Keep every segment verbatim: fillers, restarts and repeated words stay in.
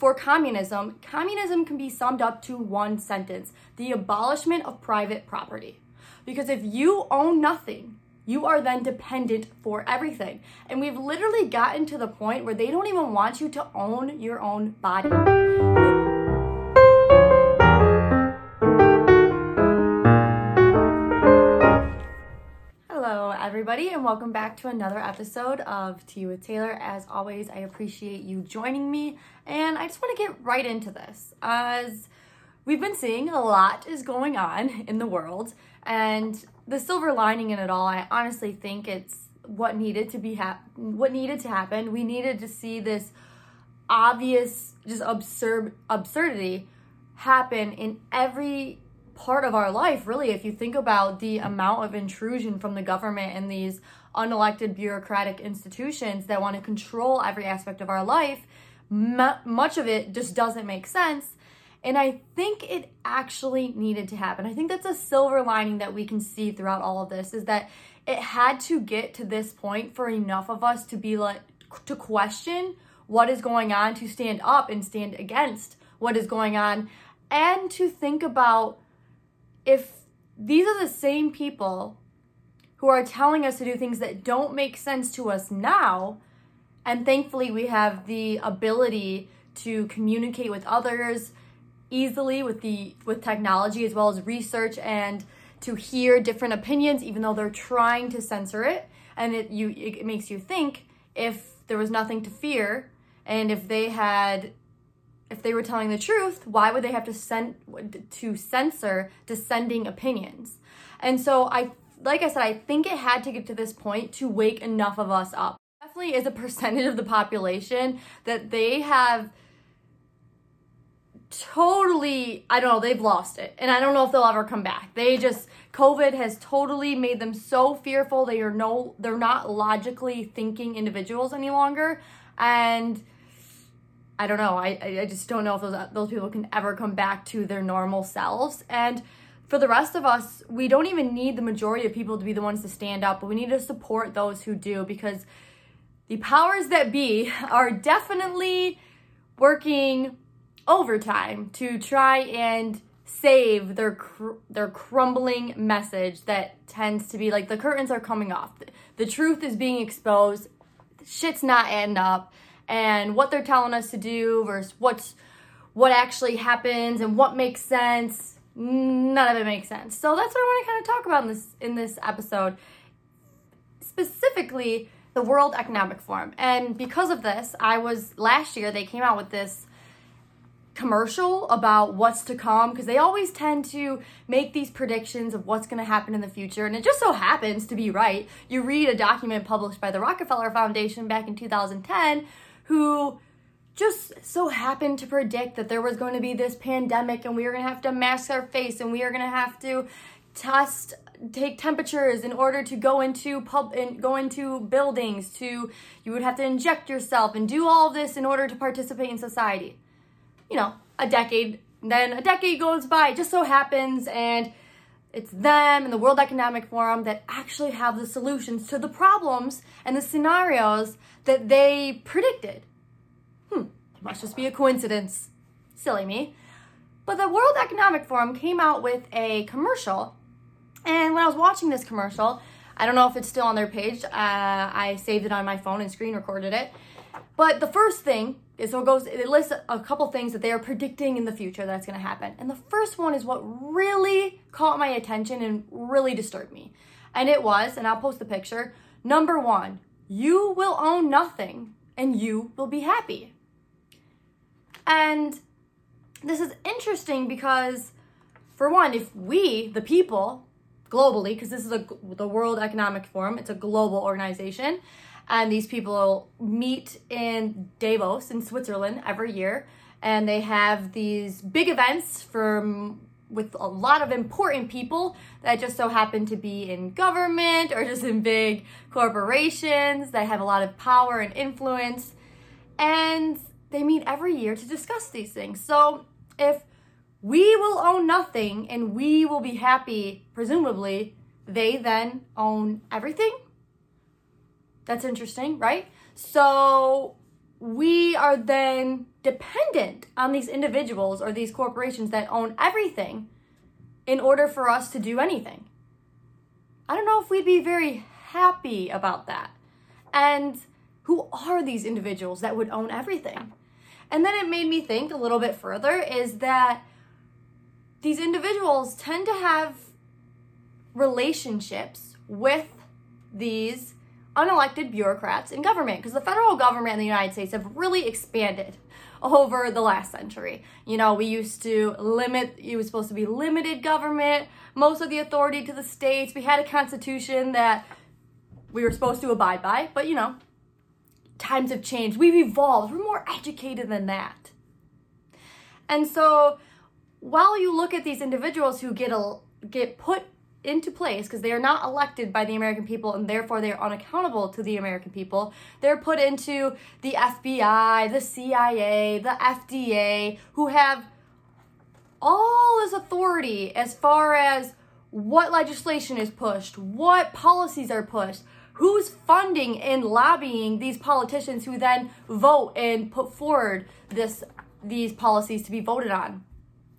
For communism, communism can be summed up to one sentence: the abolishment of private property. Because if you own nothing, you are then dependent for everything. And we've literally gotten to the point where they don't even want you to own your own body. Everybody, and welcome back to another episode of Tea with Taylor. As always, I appreciate you joining me, and I just want to get right into this. As we've been seeing, a lot is going on in the world, and the silver lining in it all, I honestly think it's what needed to be hap- what needed to happen. We needed to see this obvious, just absurd absurdity happen in every part of our life, really. If you think about the amount of intrusion from the government and these unelected bureaucratic institutions that want to control every aspect of our life, m- much of it just doesn't make sense. And I think it actually needed to happen. I think that's a silver lining that we can see throughout all of this, is that it had to get to this point for enough of us to be like, to question what is going on, to stand up and stand against what is going on, and to think about if these are the same people who are telling us to do things that don't make sense to us now, and thankfully we have the ability to communicate with others easily with the with technology as well as research, and to hear different opinions, even though they're trying to censor it, and it you it makes you think, if there was nothing to fear, and if they had If they were telling the truth, why would they have to send to censor dissenting opinions? And so I, like I said, I think it had to get to this point to wake enough of us up. Definitely is a percentage of the population that they have totally, I don't know, they've lost it. And I don't know if they'll ever come back. They just, COVID has totally made them so fearful. They are no, they're not logically thinking individuals any longer. And I don't know. I, I just don't know if those those people can ever come back to their normal selves. And for the rest of us, we don't even need the majority of people to be the ones to stand up, but we need to support those who do, because the powers that be are definitely working overtime to try and save their cr- their crumbling message that tends to be like, the curtains are coming off. The truth is being exposed. Shit's not adding up. And what they're telling us to do versus what's, what actually happens and what makes sense, none of it makes sense. So that's what I want to kind of talk about in this in this episode, specifically the World Economic Forum. And because of this, I was, last year they came out with this commercial about what's to come, because they always tend to make these predictions of what's going to happen in the future, and it just so happens to be right. You read a document published by the Rockefeller Foundation back in two thousand ten, who just so happened to predict that there was going to be this pandemic, and we were going to have to mask our face, and we are going to have to test, take temperatures in order to go into pub and go into buildings. To you would have to inject yourself and do all this in order to participate in society. You know, a decade, then a decade goes by. It just so happens, and it's them and the World Economic Forum that actually have the solutions to the problems and the scenarios that they predicted. Hmm, it must just be a coincidence. Silly me. But the World Economic Forum came out with a commercial, and when I was watching this commercial, I don't know if it's still on their page. Uh, I saved it on my phone and screen recorded it. But the first thing is, so it goes, it lists a couple things that they are predicting in the future that's going to happen. And the first one is what really caught my attention and really disturbed me. And it was, and I'll post the picture, number one, you will own nothing and you will be happy. And this is interesting because, for one, if we, the people, globally, because this is a, the World Economic Forum, it's a global organization, and these people meet in Davos in Switzerland every year. And they have these big events from, with a lot of important people that just so happen to be in government or just in big corporations that have a lot of power and influence. And they meet every year to discuss these things. So if we will own nothing and we will be happy, presumably, they then own everything. That's interesting, right? So we are then dependent on these individuals or these corporations that own everything in order for us to do anything. I don't know if we'd be very happy about that. And who are these individuals that would own everything? And then it made me think a little bit further is that these individuals tend to have relationships with these unelected bureaucrats in government, because the federal government in the United States have really expanded over the last century. You know, we used to limit, it was supposed to be limited government, most of the authority to the states. We had a constitution that we were supposed to abide by, but you know, times have changed. We've evolved. We're more educated than that. And so while you look at these individuals who get a, get put into place because they are not elected by the American people and therefore they are unaccountable to the American people. They're put into the F B I, the C I A, the F D A, who have all this authority as far as what legislation is pushed, what policies are pushed, who's funding and lobbying these politicians who then vote and put forward this these policies to be voted on.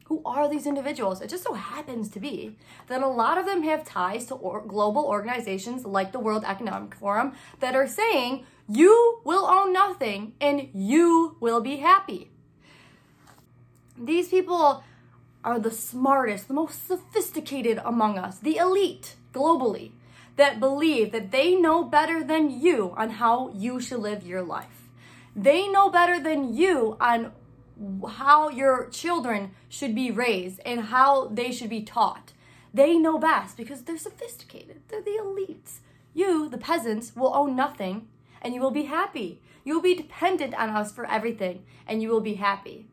Who are these individuals? It just so happens to be that a lot of them have ties to or global organizations like the World Economic Forum that are saying, you will own nothing and you will be happy. These people are the smartest, the most sophisticated among us, the elite globally, that believe that they know better than you on how you should live your life. They know better than you on how your children should be raised and how they should be taught. They know best because they're sophisticated. They're the elites. You, the peasants, will own nothing and you will be happy. You will be dependent on us for everything and you will be happy.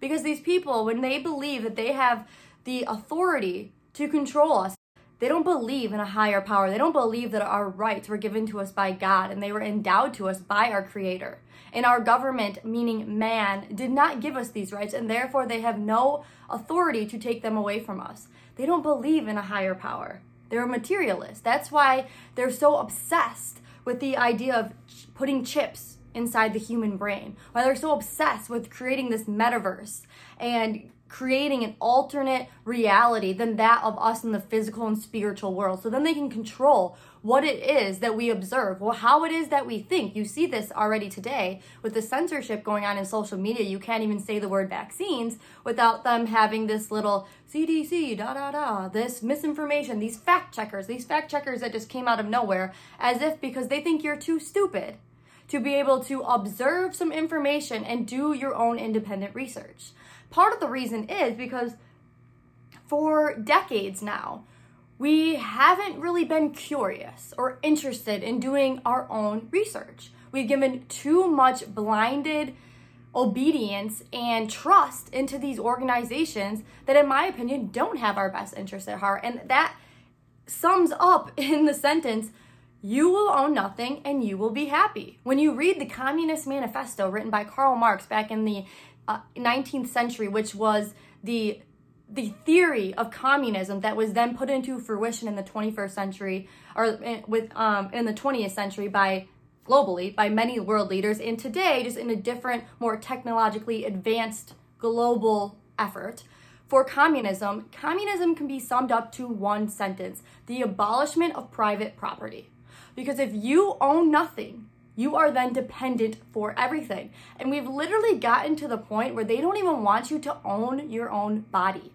Because these people, when they believe that they have the authority to control us, they don't believe in a higher power. They don't believe that our rights were given to us by God and they were endowed to us by our Creator. And our government, meaning man, did not give us these rights, and therefore they have no authority to take them away from us. They don't believe in a higher power. They're a materialist. That's why they're so obsessed with the idea of putting chips inside the human brain. Why they're so obsessed with creating this metaverse and creating an alternate reality than that of us in the physical and spiritual world. So then they can control what it is that we observe, well, how it is that we think. You see this already today with the censorship going on in social media. You can't even say the word vaccines without them having this little C D C, da, da, da, this misinformation, these fact checkers, these fact checkers that just came out of nowhere as if because they think you're too stupid to be able to observe some information and do your own independent research. Part of the reason is because for decades now, we haven't really been curious or interested in doing our own research. We've given too much blinded obedience and trust into these organizations that, in my opinion, don't have our best interests at heart. And that sums up in the sentence, you will own nothing and you will be happy. When you read the Communist Manifesto written by Karl Marx back in the Uh, nineteenth century, which was the the theory of communism that was then put into fruition in the twenty-first century, or in, with um, in the twentieth century by globally by many world leaders, and today just in a different, more technologically advanced global effort for communism. Communism can be summed up to one sentence: the abolishment of private property. Because if you own nothing, you are then dependent for everything. And we've literally gotten to the point where they don't even want you to own your own body.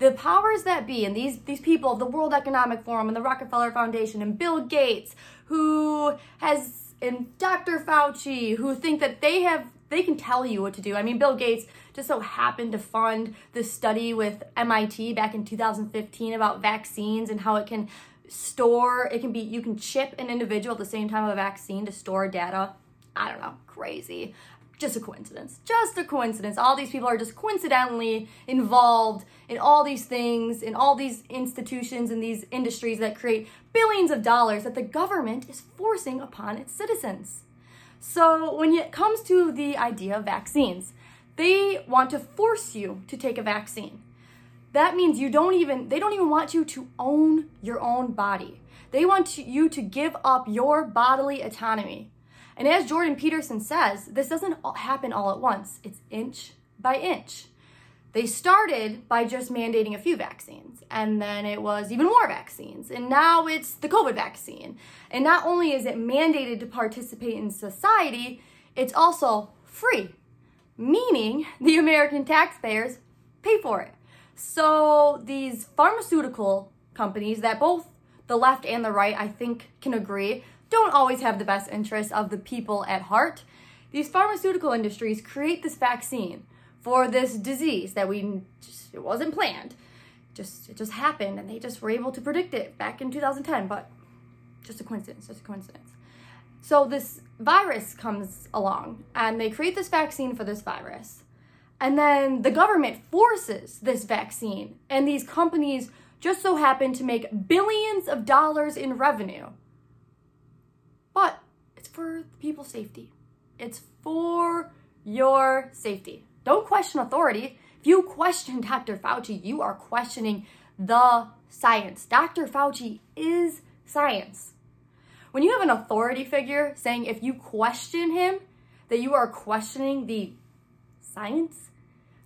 The powers that be, and these, these people of the World Economic Forum and the Rockefeller Foundation and Bill Gates, who has, and Doctor Fauci, who think that they have, they can tell you what to do. I mean, Bill Gates just so happened to fund this study with M I T back in two thousand fifteen about vaccines and how it can store, it can be, you can chip an individual at the same time of a vaccine to store data. I don't know, crazy. Just a coincidence, just a coincidence. All these people are just coincidentally involved in all these things, in all these institutions and these industries that create billions of dollars that the government is forcing upon its citizens. So when it comes to the idea of vaccines, they want to force you to take a vaccine. That means you don't even, they don't even want you to own your own body. They want you to give up your bodily autonomy. And as Jordan Peterson says, this doesn't happen all at once. It's inch by inch. They started by just mandating a few vaccines, and then it was even more vaccines, and now it's the COVID vaccine. And not only is it mandated to participate in society, it's also free, meaning the American taxpayers pay for it. So these pharmaceutical companies that both the left and the right, I think, can agree, don't always have the best interests of the people at heart. These pharmaceutical industries create this vaccine for this disease that we just, it wasn't planned. Just, it just happened, and they just were able to predict it back in two thousand ten, but just a coincidence, just a coincidence. So this virus comes along, and they create this vaccine for this virus. And then the government forces this vaccine, and these companies just so happen to make billions of dollars in revenue. But it's for people's safety. It's for your safety. Don't question authority. If you question Doctor Fauci, you are questioning the science. Doctor Fauci is science. When you have an authority figure saying if you question him, that you are questioning the science,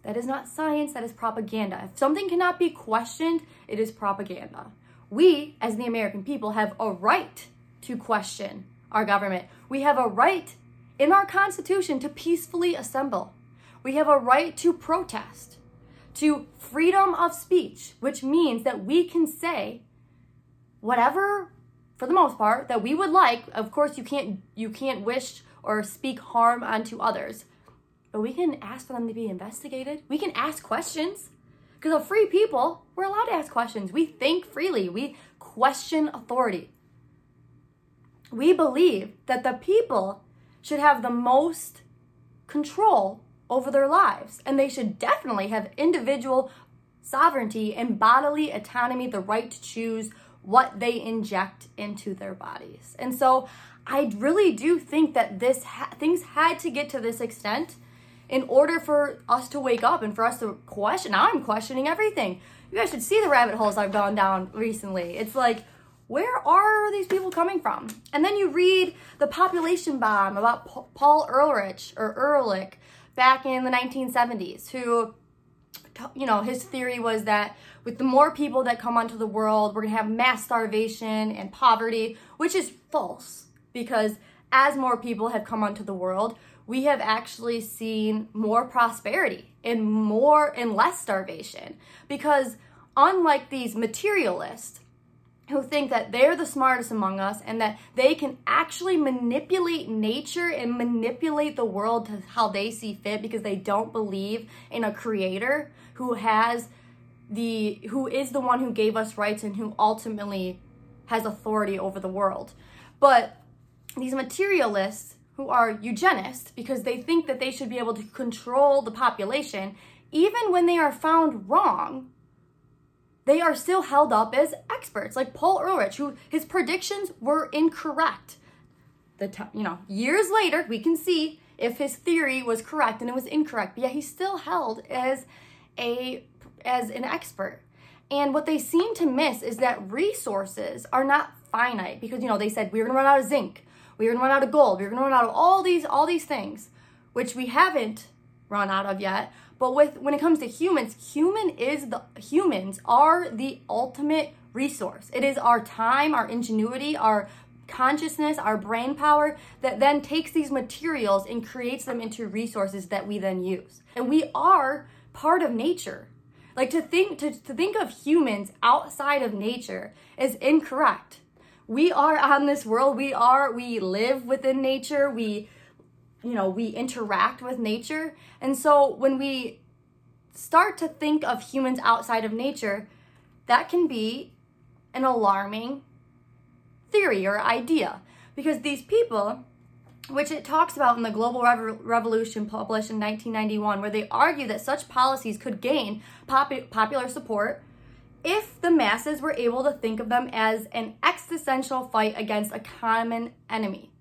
that is not science, that is propaganda. If something cannot be questioned, it is propaganda. We, as the American people, have a right to question our government. We have a right in our Constitution to peacefully assemble. We have a right to protest, to freedom of speech, which means that we can say whatever, for the most part, that we would like. Of course, you can't you can't wish or speak harm onto others, but we can ask for them to be investigated. We can ask questions, because of free people, we're allowed to ask questions. We think freely. We question authority. We believe that the people should have the most control over their lives, and they should definitely have individual sovereignty and bodily autonomy, the right to choose what they inject into their bodies. And so I really do think that this ha- things had to get to this extent in order for us to wake up and for us to question. Now I'm questioning everything. You guys should see the rabbit holes I've gone down recently. It's like, where are these people coming from? And then you read The Population Bomb about P- Paul Ehrlich or Ehrlich, back in the nineteen seventies, who, you know, his theory was that with the more people that come onto the world, we're gonna have mass starvation and poverty, which is false, because as more people have come onto the world, we have actually seen more prosperity and more and less starvation. Because unlike these materialists who think that they're the smartest among us and that they can actually manipulate nature and manipulate the world to how they see fit, because they don't believe in a creator who has the, who is the one who gave us rights and who ultimately has authority over the world. But these materialists who are eugenists, because they think that they should be able to control the population, even when they are found wrong, they are still held up as experts, like Paul Ehrlich, who his predictions were incorrect. The t- you know, years later, we can see if his theory was correct and it was incorrect, but yet he's still held as a as an expert. And what they seem to miss is that resources are not finite, because, you know, they said we were gonna run out of zinc, we were gonna run out of gold, we were gonna run out of all these all these things, which we haven't run out of yet. But with when it comes to humans, human is the humans are the ultimate resource. It is our time, our ingenuity, our consciousness, our brain power that then takes these materials and creates them into resources that we then use. And we are part of nature. Like to think to, to think of humans outside of nature is incorrect. We are on this world. We are we live within nature. We you know, we interact with nature. And so when we start to think of humans outside of nature, that can be an alarming theory or idea, because these people, which it talks about in the Global Revo- Revolution published in nineteen ninety-one, where they argue that such policies could gain pop- popular support if the masses were able to think of them as an existential fight against a common enemy.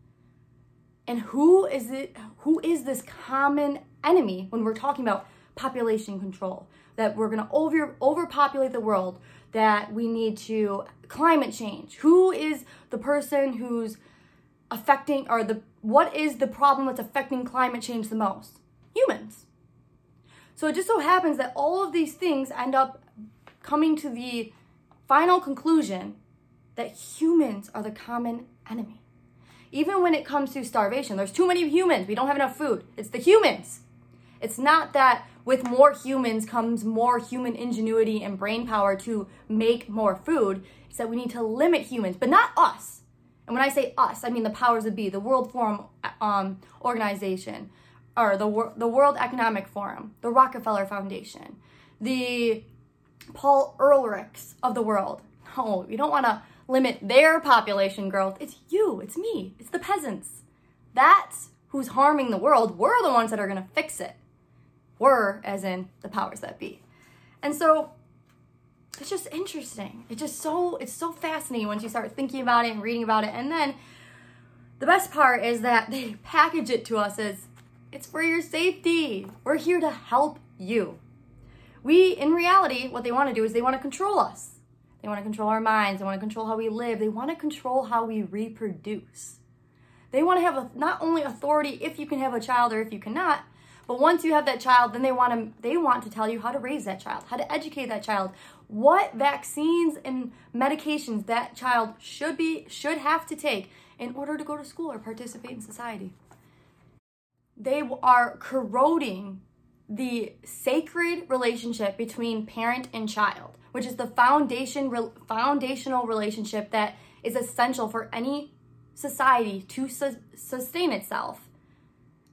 And who is it? Who is this common enemy when we're talking about population control? That we're going to over overpopulate the world? That we need to climate change? Who is the person who's affecting, or the what is the problem that's affecting climate change the most? Humans. So it just so happens that all of these things end up coming to the final conclusion that humans are the common enemy. Even when it comes to starvation, there's too many humans, we don't have enough food. It's the humans. It's not that with more humans comes more human ingenuity and brain power to make more food. It's that we need to limit humans, but not us. And when I say us, I mean the powers that be, the World Forum um, Organization, or the, the World Economic Forum, the Rockefeller Foundation, the Paul Ehrlichs of the world. No, you don't want to limit their population growth. It's you, it's me, it's the peasants. That's who's harming the world. We're the ones that are going to fix it. We're, as in the powers that be. And so it's just interesting. It's just so, it's so fascinating once you start thinking about it and reading about it. And then the best part is that they package it to us as, it's for your safety. We're here to help you. We, in reality, what they want to do is they want to control us. They want to control our minds. They want to control how we live. They want to control how we reproduce. They want to have a, not only authority if you can have a child or if you cannot, but once you have that child, then they want to they want to tell you how to raise that child, how to educate that child, what vaccines and medications that child should be should have to take in order to go to school or participate in society. They are corroding the sacred relationship between parent and child, which is the foundation re, foundational relationship that is essential for any society to su- sustain itself.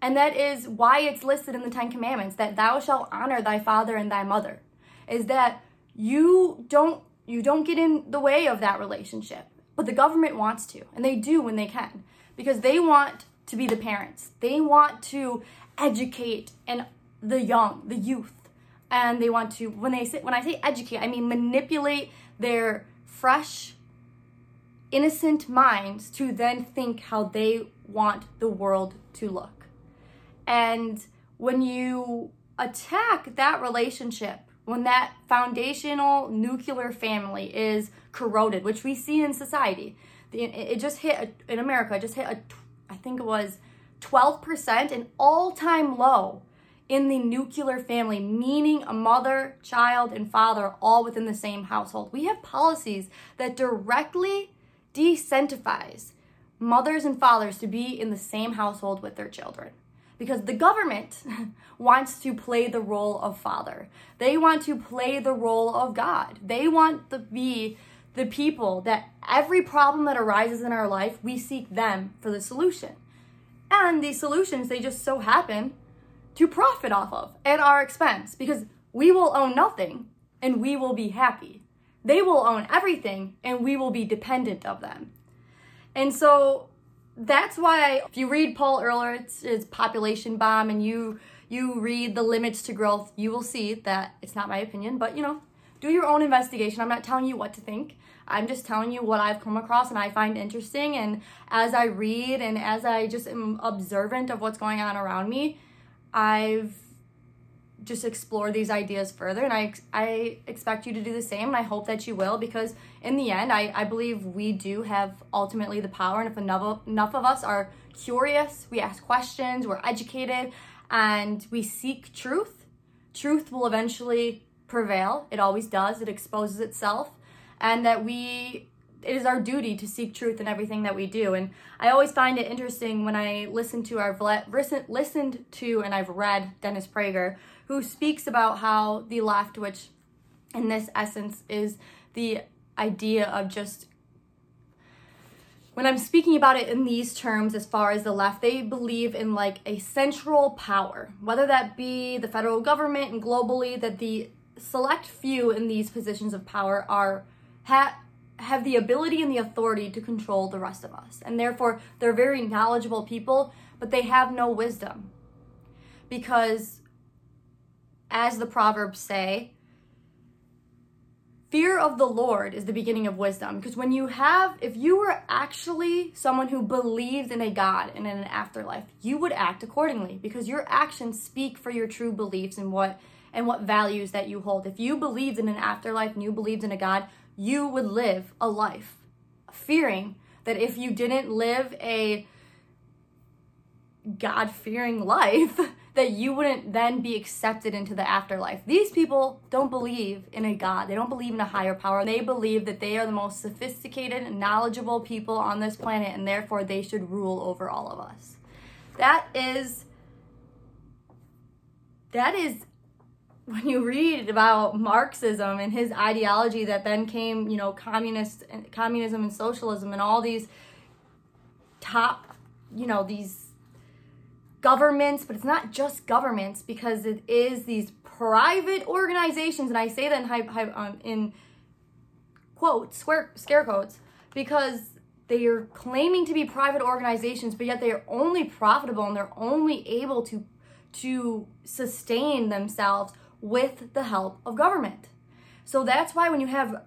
And that is why it's listed in the Ten Commandments, that thou shalt honor thy father and thy mother, is that you don't you don't get in the way of that relationship. But the government wants to, and they do when they can, because they want to be the parents. They want to educate and the young, the youth, and they want to, when they say, when I say educate, I mean manipulate their fresh, innocent minds to then think how they want the world to look. And when you attack that relationship, when that foundational nuclear family is corroded, which we see in society, it just hit, in America, it just hit, a, I think it was twelve percent, an all-time low in the nuclear family, meaning a mother, child, and father all within the same household. We have policies that directly disincentivize mothers and fathers to be in the same household with their children. Because the government wants to play the role of father. They want to play the role of God. They want to be the people that every problem that arises in our life, we seek them for the solution. And these solutions, they just so happen to profit off of at our expense, because we will own nothing and we will be happy. They will own everything and we will be dependent of them. And so that's why if you read Paul Ehrlich's Population Bomb and you you read The Limits to Growth, you will see that it's not my opinion, but you know, do your own investigation. I'm not telling you what to think. I'm just telling you what I've come across and I find interesting. And as I read and as I just am observant of what's going on around me, I've just explored these ideas further, and I, I expect you to do the same, and I hope that you will, because in the end, I, I believe we do have ultimately the power, and if enough, enough of us are curious, we ask questions, we're educated, and we seek truth, truth will eventually prevail. It always does. It exposes itself, and that we, it is our duty to seek truth in everything that we do. And I always find it interesting when I listen to, I've listened to and I've read Dennis Prager, who speaks about how the left, which in this essence is the idea of just, when I'm speaking about it in these terms as far as the left, they believe in like a central power, whether that be the federal government and globally, that the select few in these positions of power are ha- have the ability and the authority to control the rest of us. And therefore, they're very knowledgeable people, but they have no wisdom. Because, as the Proverbs say, fear of the Lord is the beginning of wisdom. Because when you have, if you were actually someone who believed in a God and in an afterlife, you would act accordingly, because your actions speak for your true beliefs and what and what values that you hold. If you believed in an afterlife and you believed in a God, you would live a life fearing that if you didn't live a God-fearing life that you wouldn't then be accepted into the afterlife. These people don't believe in a God. They don't believe in a higher power. They believe that they are the most sophisticated and knowledgeable people on this planet, and therefore they should rule over all of us. That is, that is, when you read about Marxism and his ideology that then came, you know, communist, communism and socialism and all these top, you know, these governments, but it's not just governments, because it is these private organizations, and I say that in, high, high, um, in quotes, square, scare quotes, because they are claiming to be private organizations, but yet they are only profitable and they're only able to to sustain themselves with the help of government. So that's why when you have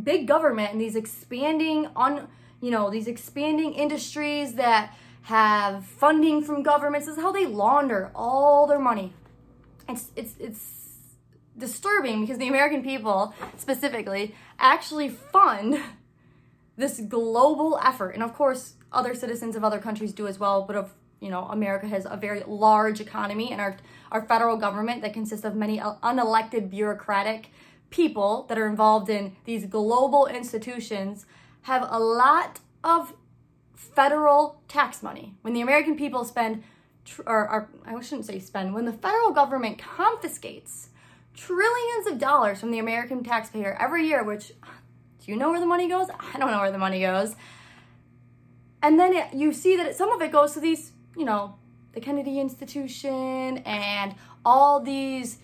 big government and these expanding on, you know, these expanding industries that have funding from governments, this is how they launder all their money. It's it's it's disturbing because the American people specifically actually fund this global effort, and of course other citizens of other countries do as well, but of you know, America has a very large economy, and our, our federal government that consists of many unelected bureaucratic people that are involved in these global institutions have a lot of federal tax money. When the American people spend, or, or I shouldn't say spend, when the federal government confiscates trillions of dollars from the American taxpayer every year, which, do you know where the money goes? I don't know where the money goes. And then it, you see that it, some of it goes to these, you know, the Kennedy Institution and all these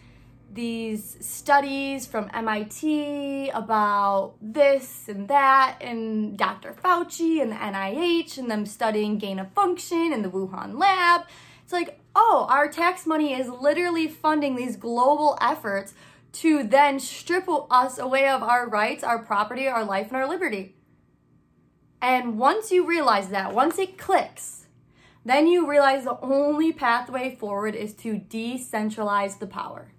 these studies from M I T about this and that, and Doctor Fauci and the N I H and them studying gain of function in the Wuhan lab. It's like, oh, our tax money is literally funding these global efforts to then strip us away of our rights, our property, our life, and our liberty. And once you realize that, once it clicks, then you realize the only pathway forward is to decentralize the power.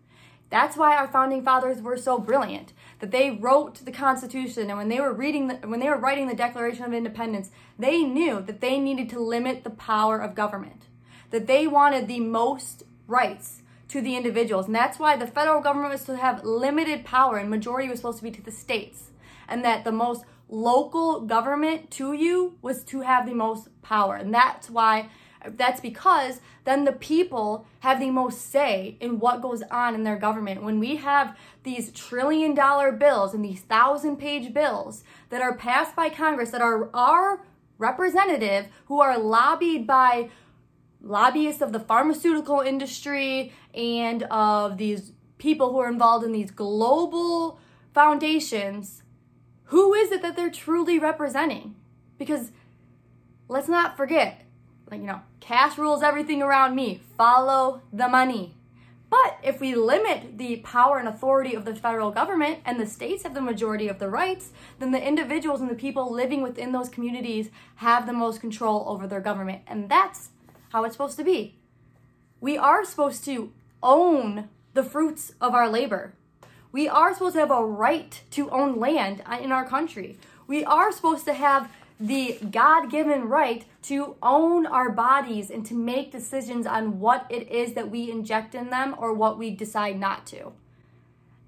That's why our founding fathers were so brilliant, that they wrote the Constitution, and when they were reading, the, when they were writing the Declaration of Independence, they knew that they needed to limit the power of government, that they wanted the most rights to the individuals, and that's why the federal government was to have limited power, and majority was supposed to be to the states, and that the most local government to you was to have the most power. And that's why, that's because then the people have the most say in what goes on in their government. When we have these trillion dollar bills and these thousand page bills that are passed by Congress that are our representative, who are lobbied by lobbyists of the pharmaceutical industry and of these people who are involved in these global foundations, who is it that they're truly representing? Because let's not forget, like, you know, cash rules everything around me. Follow the money. But if we limit the power and authority of the federal government and the states have the majority of the rights, then the individuals and the people living within those communities have the most control over their government. And that's how it's supposed to be. We are supposed to own the fruits of our labor. We are supposed to have a right to own land in our country. We are supposed to have the God-given right to own our bodies and to make decisions on what it is that we inject in them or what we decide not to.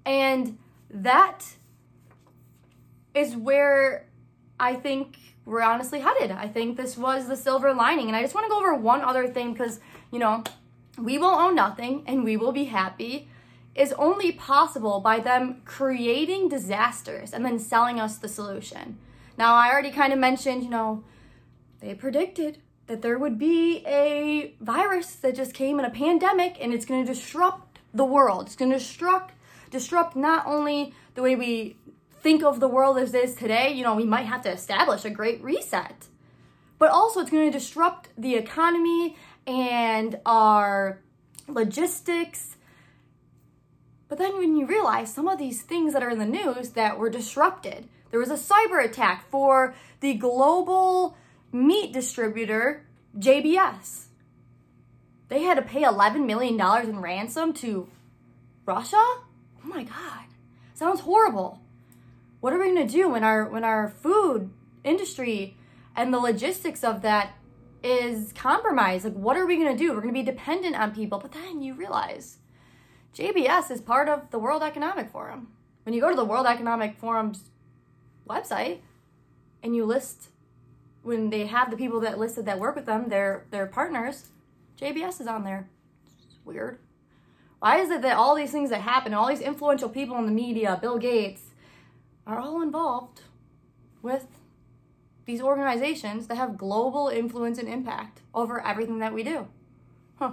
And that is where I think we're honestly headed. I think this was the silver lining. And I just want to go over one other thing because, you know, we will own nothing and we will be happy is only possible by them creating disasters and then selling us the solution. Now, I already kind of mentioned, you know, they predicted that there would be a virus that just came in a pandemic and it's going to disrupt the world. It's going to disrupt, disrupt not only the way we think of the world as it is today, you know, we might have to establish a great reset, but also it's going to disrupt the economy and our logistics. But then when you realize some of these things that are in the news that were disrupted, there was a cyber attack for the global meat distributor, J B S. They had to pay eleven million dollars in ransom to Russia? Oh my God, sounds horrible. What are we gonna do when our, when our food industry and the logistics of that is compromised. Like, what are we going to do? We're going to be dependent on people. But then you realize J B S is part of the World Economic Forum. When you go to the World Economic Forum's website and you list, when they have the people that listed that work with them, their their partners, J B S is on there. It's weird. Why is it that all these things that happen, all these influential people in the media, Bill Gates, are all involved with these organizations that have global influence and impact over everything that we do? Huh.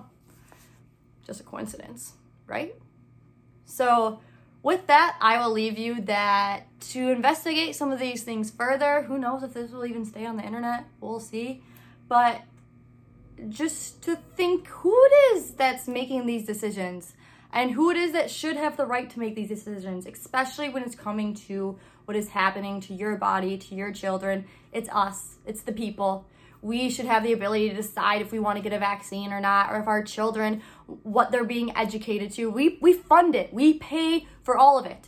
Just a coincidence, right? So with that, I will leave you that to investigate some of these things further. Who knows if this will even stay on the internet? We'll see. But just to think who it is that's making these decisions and who it is that should have the right to make these decisions, especially when it's coming to what is happening to your body, to your children. It's us. It's the people. We should have the ability to decide if we want to get a vaccine or not, or if our children, what they're being educated to. We we fund it. We pay for all of it.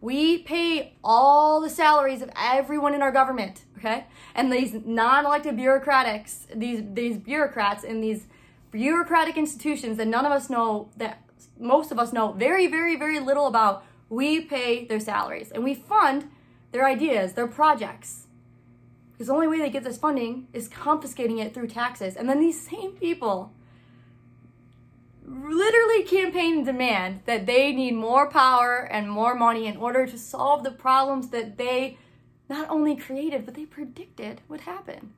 We pay all the salaries of everyone in our government, okay? And these non-elected bureaucrats, these, these bureaucrats in these bureaucratic institutions that none of us know, that most of us know very, very, very little about, we pay their salaries. And we fund their ideas, their projects. Because the only way they get this funding is confiscating it through taxes. And then these same people literally campaign and demand that they need more power and more money in order to solve the problems that they not only created, but they predicted would happen.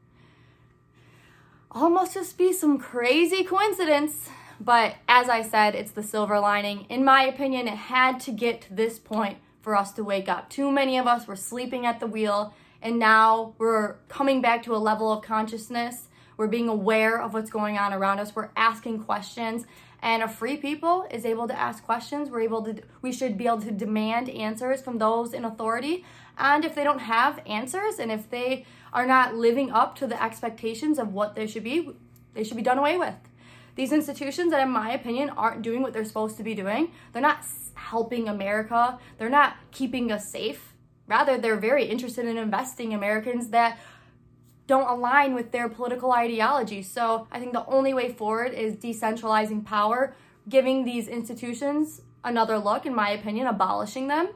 Almost just be some crazy coincidence. But as I said, it's the silver lining. In my opinion, it had to get to this point for us to wake up. Too many of us were sleeping at the wheel, and now we're coming back to a level of consciousness. We're being aware of what's going on around us. We're asking questions. And a free people is able to ask questions. We're able to, we should be able to demand answers from those in authority. And if they don't have answers, and if they are not living up to the expectations of what they should be, they should be done away with. These institutions that, in my opinion, aren't doing what they're supposed to be doing, they're not helping America. They're not keeping us safe. Rather, they're very interested in investing in Americans that don't align with their political ideology. So I think the only way forward is decentralizing power, giving these institutions another look, in my opinion, abolishing them,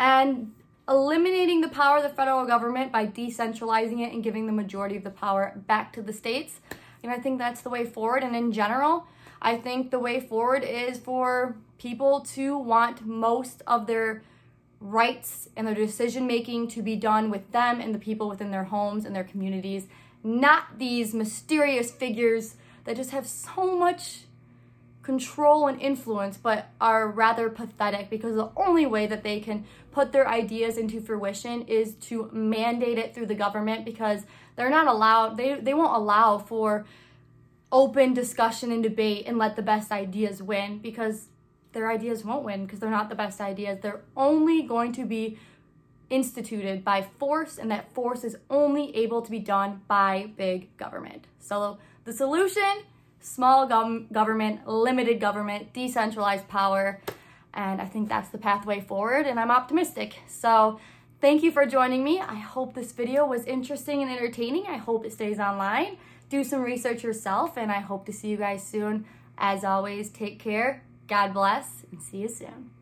and eliminating the power of the federal government by decentralizing it and giving the majority of the power back to the states. And I think that's the way forward. And in general, I think the way forward is for people to want most of their rights and their decision making to be done with them and the people within their homes and their communities, not these mysterious figures that just have so much control and influence but are rather pathetic, because the only way that they can put their ideas into fruition is to mandate it through the government, because they're not allowed, they, they won't allow for open discussion and debate and let the best ideas win, because their ideas won't win, because they're not the best ideas. They're only going to be instituted by force, and that force is only able to be done by big government. So the solution, small gov- government, limited government, decentralized power, and I think that's the pathway forward, and I'm optimistic. So thank you for joining me. I hope this video was interesting and entertaining. I hope it stays online. Do some research yourself, and I hope to see you guys soon. As always, take care. God bless, and see you soon.